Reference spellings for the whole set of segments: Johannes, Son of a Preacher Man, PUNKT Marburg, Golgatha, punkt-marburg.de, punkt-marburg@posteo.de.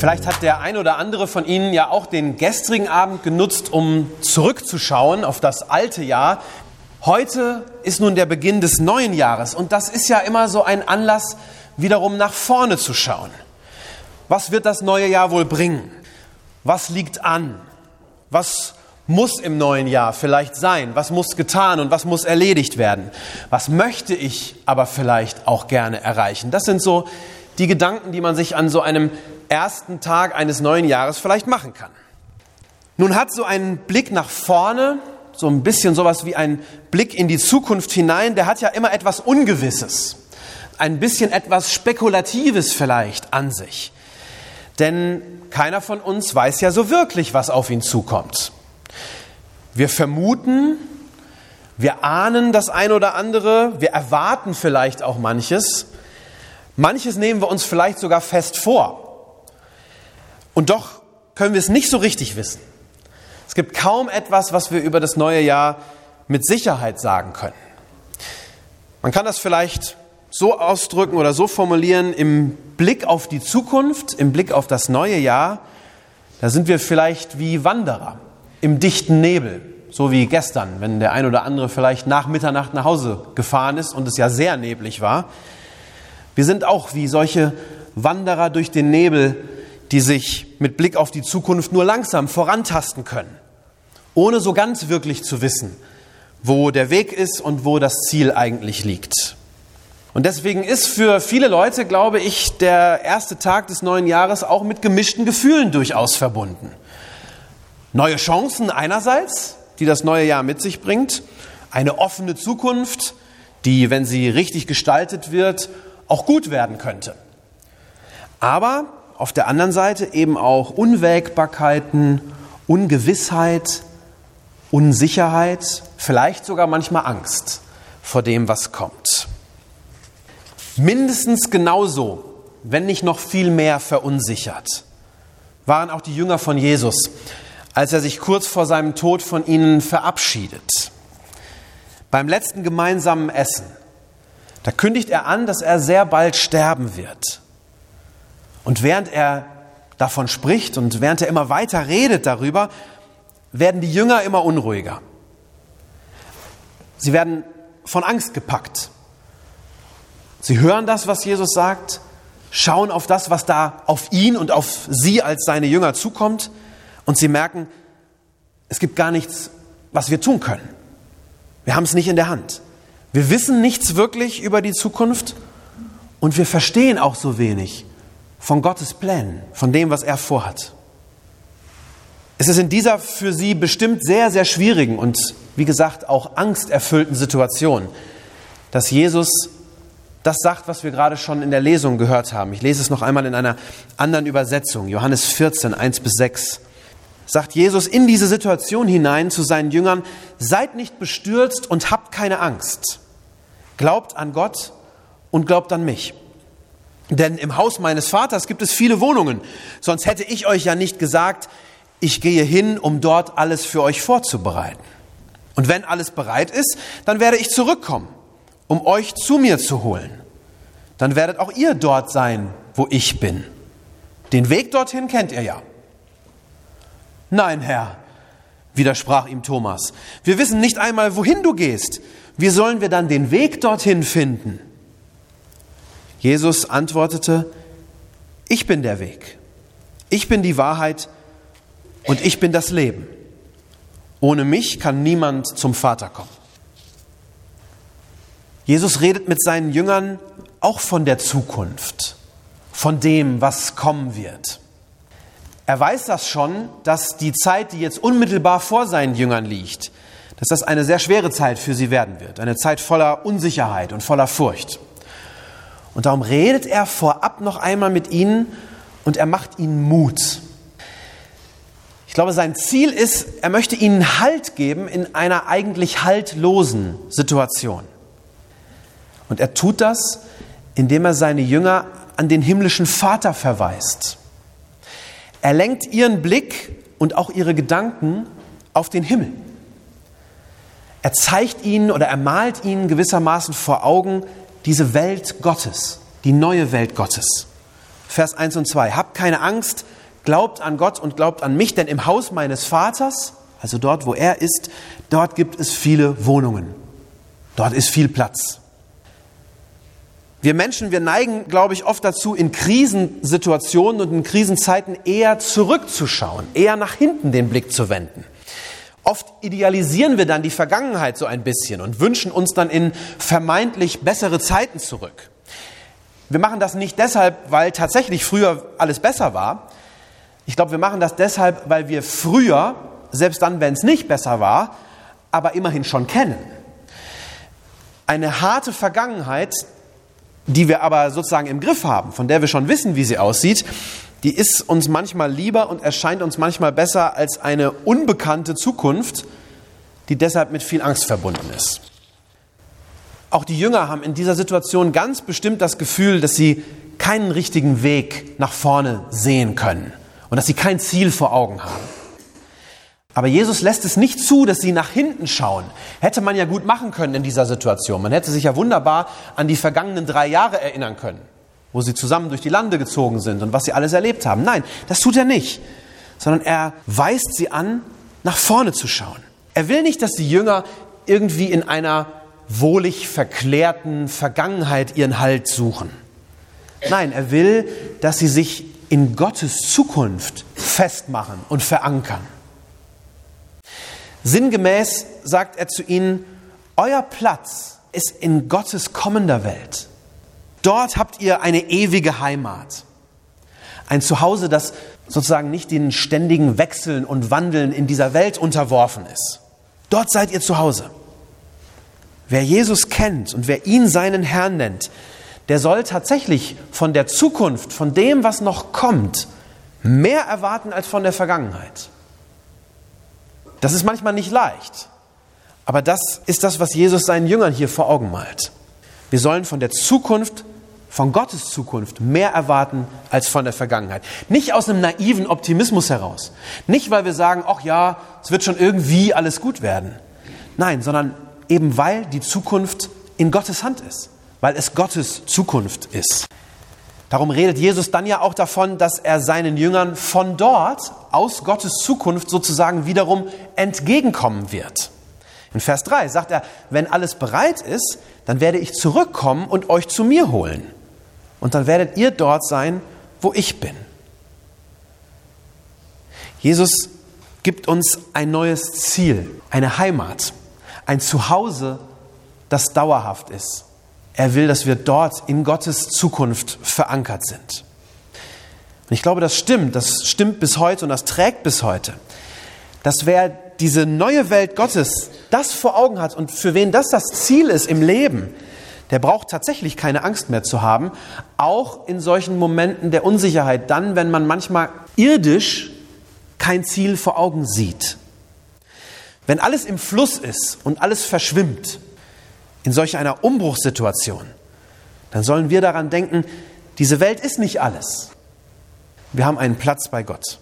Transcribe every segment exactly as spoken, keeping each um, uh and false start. Vielleicht hat der ein oder andere von Ihnen ja auch den gestrigen Abend genutzt, um zurückzuschauen auf das alte Jahr. Heute ist nun der Beginn des neuen Jahres und das ist ja immer so ein Anlass, wiederum nach vorne zu schauen. Was wird das neue Jahr wohl bringen? Was liegt an? Was muss im neuen Jahr vielleicht sein? Was muss getan und was muss erledigt werden? Was möchte ich aber vielleicht auch gerne erreichen? Das sind so die Gedanken, die man sich an so einem ersten Tag eines neuen Jahres vielleicht machen kann. Nun hat so ein Blick nach vorne, so ein bisschen sowas wie ein Blick in die Zukunft hinein, der hat ja immer etwas Ungewisses, ein bisschen etwas Spekulatives vielleicht an sich. Denn keiner von uns weiß ja so wirklich, was auf ihn zukommt. Wir vermuten, wir ahnen das ein oder andere, wir erwarten vielleicht auch manches. Manches nehmen wir uns vielleicht sogar fest vor. Und doch können wir es nicht so richtig wissen. Es gibt kaum etwas, was wir über das neue Jahr mit Sicherheit sagen können. Man kann das vielleicht so ausdrücken oder so formulieren, im Blick auf die Zukunft, im Blick auf das neue Jahr, da sind wir vielleicht wie Wanderer im dichten Nebel, so wie gestern, wenn der ein oder andere vielleicht nach Mitternacht nach Hause gefahren ist und es ja sehr neblig war. Wir sind auch wie solche Wanderer durch den Nebel, die sich mit Blick auf die Zukunft nur langsam vorantasten können, ohne so ganz wirklich zu wissen, wo der Weg ist und wo das Ziel eigentlich liegt. Und deswegen ist für viele Leute, glaube ich, der erste Tag des neuen Jahres auch mit gemischten Gefühlen durchaus verbunden. Neue Chancen einerseits, die das neue Jahr mit sich bringt, eine offene Zukunft, die, wenn sie richtig gestaltet wird, auch gut werden könnte. Aber auf der anderen Seite eben auch Unwägbarkeiten, Ungewissheit, Unsicherheit, vielleicht sogar manchmal Angst vor dem, was kommt. Mindestens genauso, wenn nicht noch viel mehr verunsichert, waren auch die Jünger von Jesus, als er sich kurz vor seinem Tod von ihnen verabschiedet. Beim letzten gemeinsamen Essen, da kündigt er an, dass er sehr bald sterben wird. Und während er davon spricht und während er immer weiter redet darüber, werden die Jünger immer unruhiger. Sie werden von Angst gepackt. Sie hören das, was Jesus sagt, schauen auf das, was da auf ihn und auf sie als seine Jünger zukommt, und sie merken, es gibt gar nichts, was wir tun können. Wir haben es nicht in der Hand. Wir wissen nichts wirklich über die Zukunft und wir verstehen auch so wenig von Gottes Plänen, von dem, was er vorhat. Es ist in dieser für sie bestimmt sehr, sehr schwierigen und, wie gesagt, auch angsterfüllten Situation, dass Jesus das sagt, was wir gerade schon in der Lesung gehört haben. Ich lese es noch einmal in einer anderen Übersetzung. Johannes vierzehn, eins bis sechs. Sagt Jesus in diese Situation hinein zu seinen Jüngern: Seid nicht bestürzt und habt keine Angst. Glaubt an Gott und glaubt an mich. Denn im Haus meines Vaters gibt es viele Wohnungen, sonst hätte ich euch ja nicht gesagt, ich gehe hin, um dort alles für euch vorzubereiten. Und wenn alles bereit ist, dann werde ich zurückkommen, um euch zu mir zu holen. Dann werdet auch ihr dort sein, wo ich bin. Den Weg dorthin kennt ihr ja. Nein, Herr, widersprach ihm Thomas, wir wissen nicht einmal, wohin du gehst. Wie sollen wir dann den Weg dorthin finden? Jesus antwortete: Ich bin der Weg, ich bin die Wahrheit und ich bin das Leben. Ohne mich kann niemand zum Vater kommen. Jesus redet mit seinen Jüngern auch von der Zukunft, von dem, was kommen wird. Er weiß das schon, dass die Zeit, die jetzt unmittelbar vor seinen Jüngern liegt, dass das eine sehr schwere Zeit für sie werden wird, eine Zeit voller Unsicherheit und voller Furcht. Und darum redet er vorab noch einmal mit ihnen und er macht ihnen Mut. glaube, sein Ziel ist, er möchte ihnen Halt geben in einer eigentlich haltlosen Situation. Und er tut das, indem er seine Jünger an den himmlischen Vater verweist. Er lenkt ihren Blick und auch ihre Gedanken auf den Himmel. Er zeigt ihnen oder er malt ihnen gewissermaßen vor Augen diese Welt Gottes, die neue Welt Gottes. Vers eins und zwei. Habt keine Angst, glaubt an Gott und glaubt an mich, denn im Haus meines Vaters, also dort, wo er ist, dort gibt es viele Wohnungen. Dort ist viel Platz. Wir Menschen, wir neigen, glaube ich, oft dazu, in Krisensituationen und in Krisenzeiten eher zurückzuschauen, eher nach hinten den Blick zu wenden. Oft idealisieren wir dann die Vergangenheit so ein bisschen und wünschen uns dann in vermeintlich bessere Zeiten zurück. Wir machen das nicht deshalb, weil tatsächlich früher alles besser war. Ich glaube, wir machen das deshalb, weil wir früher, selbst dann, wenn es nicht besser war, aber immerhin schon kennen. Eine harte Vergangenheit, die wir aber sozusagen im Griff haben, von der wir schon wissen, wie sie aussieht, die ist uns manchmal lieber und erscheint uns manchmal besser als eine unbekannte Zukunft, die deshalb mit viel Angst verbunden ist. Auch die Jünger haben in dieser Situation ganz bestimmt das Gefühl, dass sie keinen richtigen Weg nach vorne sehen können und dass sie kein Ziel vor Augen haben. Aber Jesus lässt es nicht zu, dass sie nach hinten schauen. Hätte man ja gut machen können in dieser Situation. Man hätte sich ja wunderbar an die vergangenen drei Jahre erinnern können, wo sie zusammen durch die Lande gezogen sind und was sie alles erlebt haben. Nein, das tut er nicht, sondern er weist sie an, nach vorne zu schauen. Er will nicht, dass die Jünger irgendwie in einer wohlig verklärten Vergangenheit ihren Halt suchen. Nein, er will, dass sie sich in Gottes Zukunft festmachen und verankern. Sinngemäß sagt er zu ihnen, euer Platz ist in Gottes kommender Welt. Dort habt ihr eine ewige Heimat. Ein Zuhause, das sozusagen nicht den ständigen Wechseln und Wandeln in dieser Welt unterworfen ist. Dort seid ihr zu Hause. Wer Jesus kennt und wer ihn seinen Herrn nennt, der soll tatsächlich von der Zukunft, von dem, was noch kommt, mehr erwarten als von der Vergangenheit. Das ist manchmal nicht leicht, aber das ist das, was Jesus seinen Jüngern hier vor Augen malt. Wir sollen von der Zukunft, von Gottes Zukunft mehr erwarten als von der Vergangenheit. Nicht aus einem naiven Optimismus heraus. Nicht, weil wir sagen, ach ja, es wird schon irgendwie alles gut werden. Nein, sondern eben weil die Zukunft in Gottes Hand ist, weil es Gottes Zukunft ist. Darum redet Jesus dann ja auch davon, dass er seinen Jüngern von dort, aus Gottes Zukunft sozusagen wiederum entgegenkommen wird. In Vers drei sagt er, wenn alles bereit ist, dann werde ich zurückkommen und euch zu mir holen. Und dann werdet ihr dort sein, wo ich bin. Jesus gibt uns ein neues Ziel, eine Heimat, ein Zuhause, das dauerhaft ist. Er will, dass wir dort in Gottes Zukunft verankert sind. Und ich glaube, das stimmt. Das stimmt bis heute und das trägt bis heute. Dass wer diese neue Welt Gottes, das vor Augen hat und für wen das das Ziel ist im Leben, der braucht tatsächlich keine Angst mehr zu haben. Auch in solchen Momenten der Unsicherheit, dann, wenn man manchmal irdisch kein Ziel vor Augen sieht. Wenn alles im Fluss ist und alles verschwimmt, in solch einer Umbruchssituation, dann sollen wir daran denken, diese Welt ist nicht alles. Wir haben einen Platz bei Gott.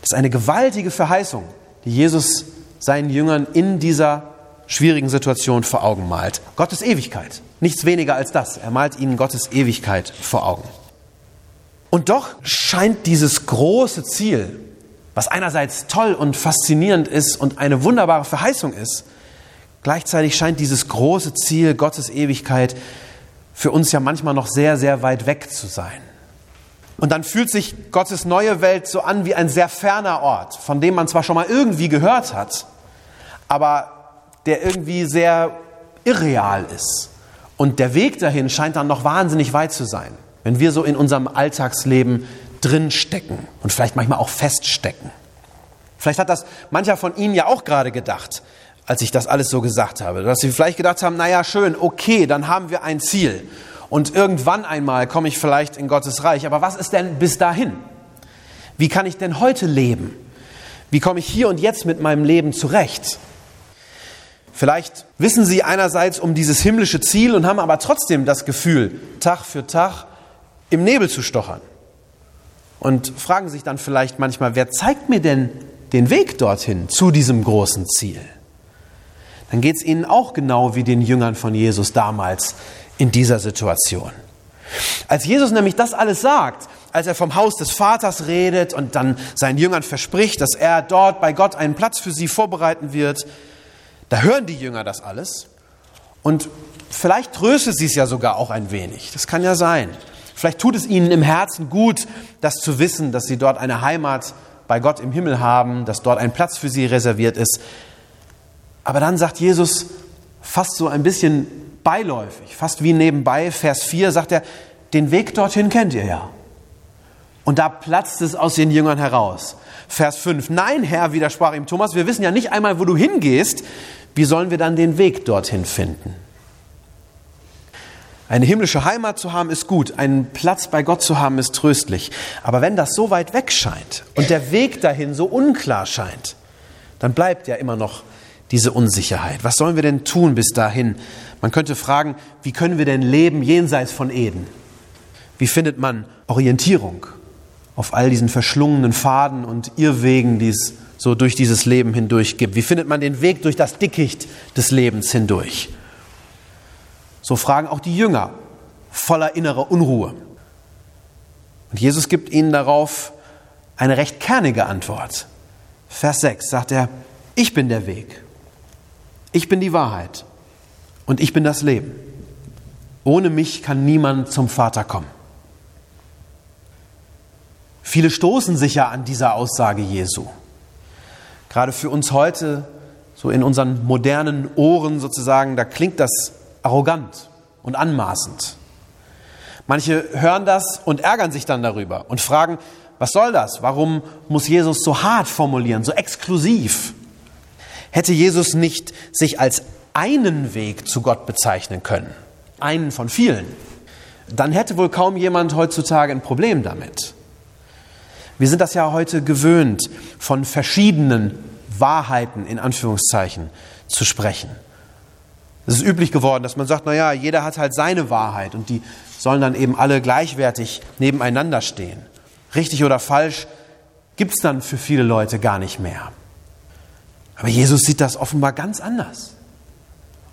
Das ist eine gewaltige Verheißung, die Jesus seinen Jüngern in dieser schwierigen Situation vor Augen malt. Gottes Ewigkeit, nichts weniger als das. Er malt ihnen Gottes Ewigkeit vor Augen. Und doch scheint dieses große Ziel, was einerseits toll und faszinierend ist und eine wunderbare Verheißung ist, gleichzeitig scheint dieses große Ziel Gottes Ewigkeit für uns ja manchmal noch sehr, sehr weit weg zu sein. Und dann fühlt sich Gottes neue Welt so an wie ein sehr ferner Ort, von dem man zwar schon mal irgendwie gehört hat, aber der irgendwie sehr irreal ist. Und der Weg dahin scheint dann noch wahnsinnig weit zu sein, wenn wir so in unserem Alltagsleben drinstecken und vielleicht manchmal auch feststecken. Vielleicht hat das mancher von Ihnen ja auch gerade gedacht, als ich das alles so gesagt habe, dass sie vielleicht gedacht haben, naja, schön, okay, dann haben wir ein Ziel und irgendwann einmal komme ich vielleicht in Gottes Reich, aber was ist denn bis dahin? Wie kann ich denn heute leben? Wie komme ich hier und jetzt mit meinem Leben zurecht? Vielleicht wissen Sie einerseits um dieses himmlische Ziel und haben aber trotzdem das Gefühl, Tag für Tag im Nebel zu stochern. Und fragen sich dann vielleicht manchmal, wer zeigt mir denn den Weg dorthin zu diesem großen Ziel? Dann geht es Ihnen auch genau wie den Jüngern von Jesus damals in dieser Situation. Als Jesus nämlich das alles sagt, als er vom Haus des Vaters redet und dann seinen Jüngern verspricht, dass er dort bei Gott einen Platz für sie vorbereiten wird, da hören die Jünger das alles. Und vielleicht tröstet sie es ja sogar auch ein wenig. Das kann ja sein. Vielleicht tut es ihnen im Herzen gut, das zu wissen, dass sie dort eine Heimat bei Gott im Himmel haben, dass dort ein Platz für sie reserviert ist. Aber dann sagt Jesus fast so ein bisschen beiläufig, fast wie nebenbei, Vers vier sagt er, den Weg dorthin kennt ihr ja. Und da platzt es aus den Jüngern heraus. Vers fünf, nein, Herr, widersprach ihm Thomas, wir wissen ja nicht einmal, wo du hingehst. Wie sollen wir dann den Weg dorthin finden? Eine himmlische Heimat zu haben ist gut, einen Platz bei Gott zu haben ist tröstlich. Aber wenn das so weit weg scheint und der Weg dahin so unklar scheint, dann bleibt ja immer noch diese Unsicherheit. Was sollen wir denn tun bis dahin? Man könnte fragen, wie können wir denn leben jenseits von Eden? Wie findet man Orientierung auf all diesen verschlungenen Faden und Irrwegen, die es so durch dieses Leben hindurch gibt? Wie findet man den Weg durch das Dickicht des Lebens hindurch? So fragen auch die Jünger, voller innerer Unruhe. Und Jesus gibt ihnen darauf eine recht kernige Antwort. Vers sechs sagt er, ich bin der Weg, ich bin die Wahrheit und ich bin das Leben. Ohne mich kann niemand zum Vater kommen. Viele stoßen sich ja an dieser Aussage Jesu. Gerade für uns heute, so in unseren modernen Ohren sozusagen, da klingt das arrogant und anmaßend. Manche hören das und ärgern sich dann darüber und fragen, was soll das? Warum muss Jesus so hart formulieren, so exklusiv? Hätte Jesus nicht sich als einen Weg zu Gott bezeichnen können, einen von vielen, dann hätte wohl kaum jemand heutzutage ein Problem damit. Wir sind das ja heute gewöhnt, von verschiedenen Wahrheiten in Anführungszeichen zu sprechen. Es ist üblich geworden, dass man sagt, naja, jeder hat halt seine Wahrheit und die sollen dann eben alle gleichwertig nebeneinander stehen. Richtig oder falsch gibt es dann für viele Leute gar nicht mehr. Aber Jesus sieht das offenbar ganz anders.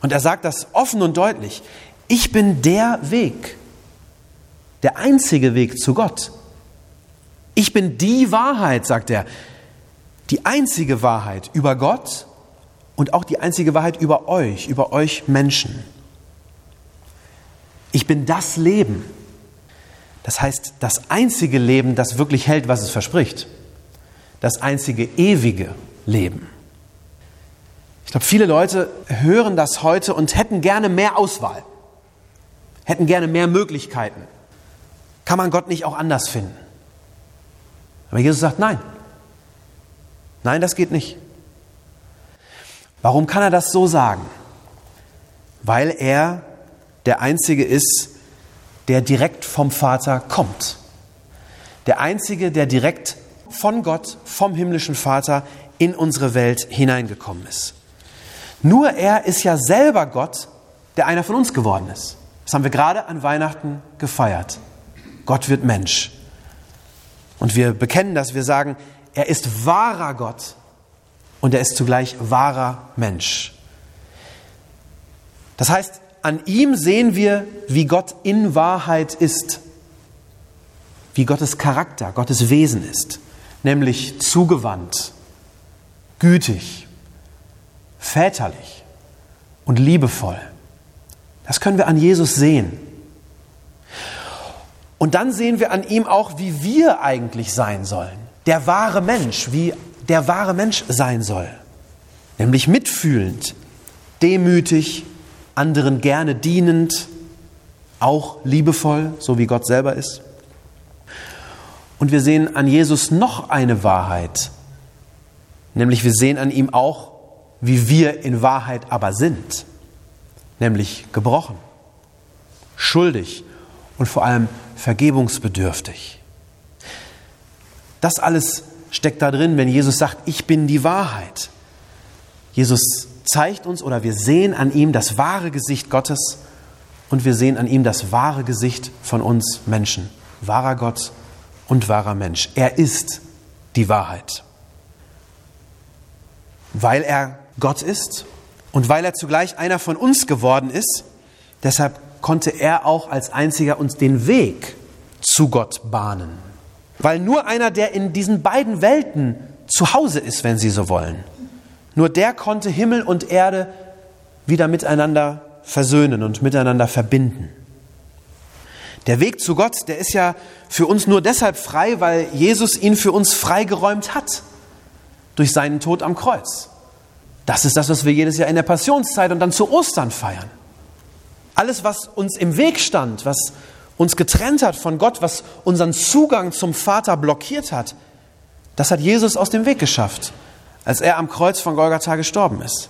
Und er sagt das offen und deutlich. Ich bin der Weg, der einzige Weg zu Gott. Ich bin die Wahrheit, sagt er. Die einzige Wahrheit über Gott und auch die einzige Wahrheit über euch, über euch Menschen. Ich bin das Leben. Das heißt, das einzige Leben, das wirklich hält, was es verspricht. Das einzige ewige Leben. Ich glaube, viele Leute hören das heute und hätten gerne mehr Auswahl. Hätten gerne mehr Möglichkeiten. Kann man Gott nicht auch anders finden? Aber Jesus sagt, nein. Nein, das geht nicht. Warum kann er das so sagen? Weil er der Einzige ist, der direkt vom Vater kommt. Der Einzige, der direkt von Gott, vom himmlischen Vater in unsere Welt hineingekommen ist. Nur er ist ja selber Gott, der einer von uns geworden ist. Das haben wir gerade an Weihnachten gefeiert. Gott wird Mensch. Und wir bekennen das, wir sagen, er ist wahrer Gott. Und er ist zugleich wahrer Mensch. Das heißt, an ihm sehen wir, wie Gott in Wahrheit ist. Wie Gottes Charakter, Gottes Wesen ist. Nämlich zugewandt, gütig, väterlich und liebevoll. Das können wir an Jesus sehen. Und dann sehen wir an ihm auch, wie wir eigentlich sein sollen. Der wahre Mensch, wie der wahre Mensch sein soll, nämlich mitfühlend, demütig, anderen gerne dienend, auch liebevoll, so wie Gott selber ist. Und wir sehen an Jesus noch eine Wahrheit, nämlich wir sehen an ihm auch, wie wir in Wahrheit aber sind, nämlich gebrochen, schuldig und vor allem vergebungsbedürftig. Das alles steckt da drin, wenn Jesus sagt, ich bin die Wahrheit. Jesus zeigt uns oder wir sehen an ihm das wahre Gesicht Gottes und wir sehen an ihm das wahre Gesicht von uns Menschen. Wahrer Gott und wahrer Mensch. Er ist die Wahrheit. Weil er Gott ist und weil er zugleich einer von uns geworden ist, deshalb konnte er auch als einziger uns den Weg zu Gott bahnen. Weil nur einer, der in diesen beiden Welten zu Hause ist, wenn Sie so wollen, nur der konnte Himmel und Erde wieder miteinander versöhnen und miteinander verbinden. Der Weg zu Gott, der ist ja für uns nur deshalb frei, weil Jesus ihn für uns freigeräumt hat durch seinen Tod am Kreuz. Das ist das, was wir jedes Jahr in der Passionszeit und dann zu Ostern feiern. Alles, was uns im Weg stand, was uns getrennt hat von Gott, was unseren Zugang zum Vater blockiert hat, das hat Jesus aus dem Weg geschafft, als er am Kreuz von Golgatha gestorben ist.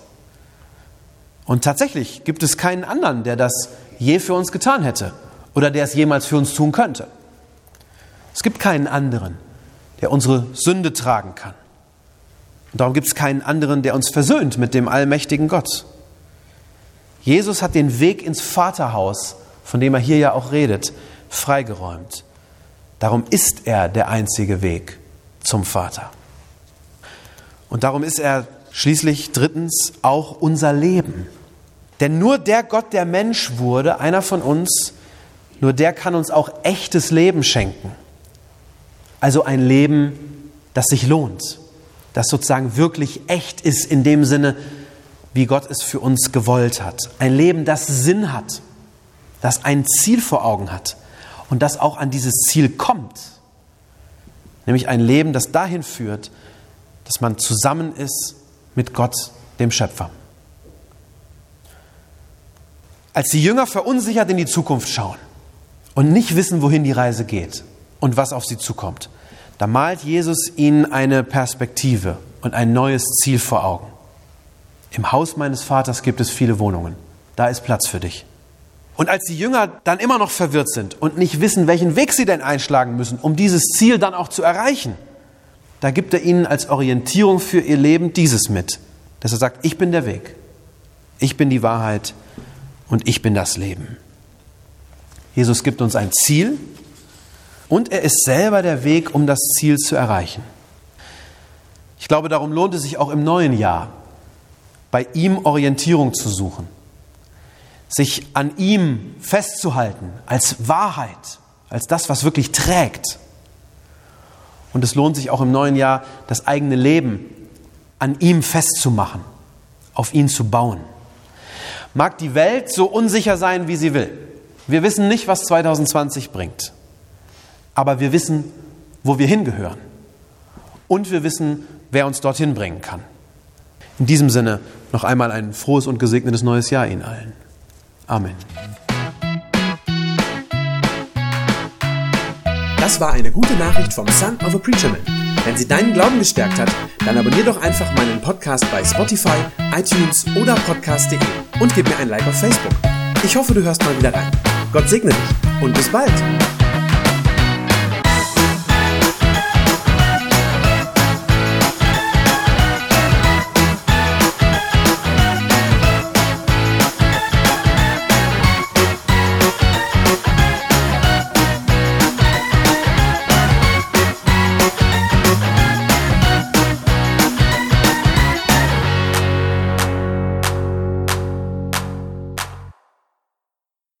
Und tatsächlich gibt es keinen anderen, der das je für uns getan hätte oder der es jemals für uns tun könnte. Es gibt keinen anderen, der unsere Sünde tragen kann. Und darum gibt es keinen anderen, der uns versöhnt mit dem allmächtigen Gott. Jesus hat den Weg ins Vaterhaus, von dem er hier ja auch redet, freigeräumt. Darum ist er der einzige Weg zum Vater. Und darum ist er schließlich drittens auch unser Leben. Denn nur der Gott, der Mensch wurde, einer von uns, nur der kann uns auch echtes Leben schenken. Also ein Leben, das sich lohnt, das sozusagen wirklich echt ist in dem Sinne, wie Gott es für uns gewollt hat. Ein Leben, das Sinn hat, das ein Ziel vor Augen hat und das auch an dieses Ziel kommt. Nämlich ein Leben, das dahin führt, dass man zusammen ist mit Gott, dem Schöpfer. Als die Jünger verunsichert in die Zukunft schauen und nicht wissen, wohin die Reise geht und was auf sie zukommt, da malt Jesus ihnen eine Perspektive und ein neues Ziel vor Augen. Im Haus meines Vaters gibt es viele Wohnungen. Da ist Platz für dich. Und als die Jünger dann immer noch verwirrt sind und nicht wissen, welchen Weg sie denn einschlagen müssen, um dieses Ziel dann auch zu erreichen, da gibt er ihnen als Orientierung für ihr Leben dieses mit, dass er sagt, ich bin der Weg, ich bin die Wahrheit und ich bin das Leben. Jesus gibt uns ein Ziel und er ist selber der Weg, um das Ziel zu erreichen. Ich glaube, darum lohnt es sich auch im neuen Jahr, bei ihm Orientierung zu suchen, sich an ihm festzuhalten als Wahrheit, als das, was wirklich trägt. Und es lohnt sich auch im neuen Jahr, das eigene Leben an ihm festzumachen, auf ihn zu bauen. Mag die Welt so unsicher sein, wie sie will. Wir wissen nicht, was zwanzig zwanzig bringt. Aber wir wissen, wo wir hingehören. Und wir wissen, wer uns dorthin bringen kann. In diesem Sinne noch einmal ein frohes und gesegnetes neues Jahr Ihnen allen. Amen. Das war eine gute Nachricht vom Son of a Preacher Man. Wenn sie deinen Glauben gestärkt hat, dann abonnier doch einfach meinen Podcast bei Spotify, iTunes oder podcast punkt de und gib mir ein Like auf Facebook. Ich hoffe, du hörst mal wieder rein. Gott segne dich und bis bald!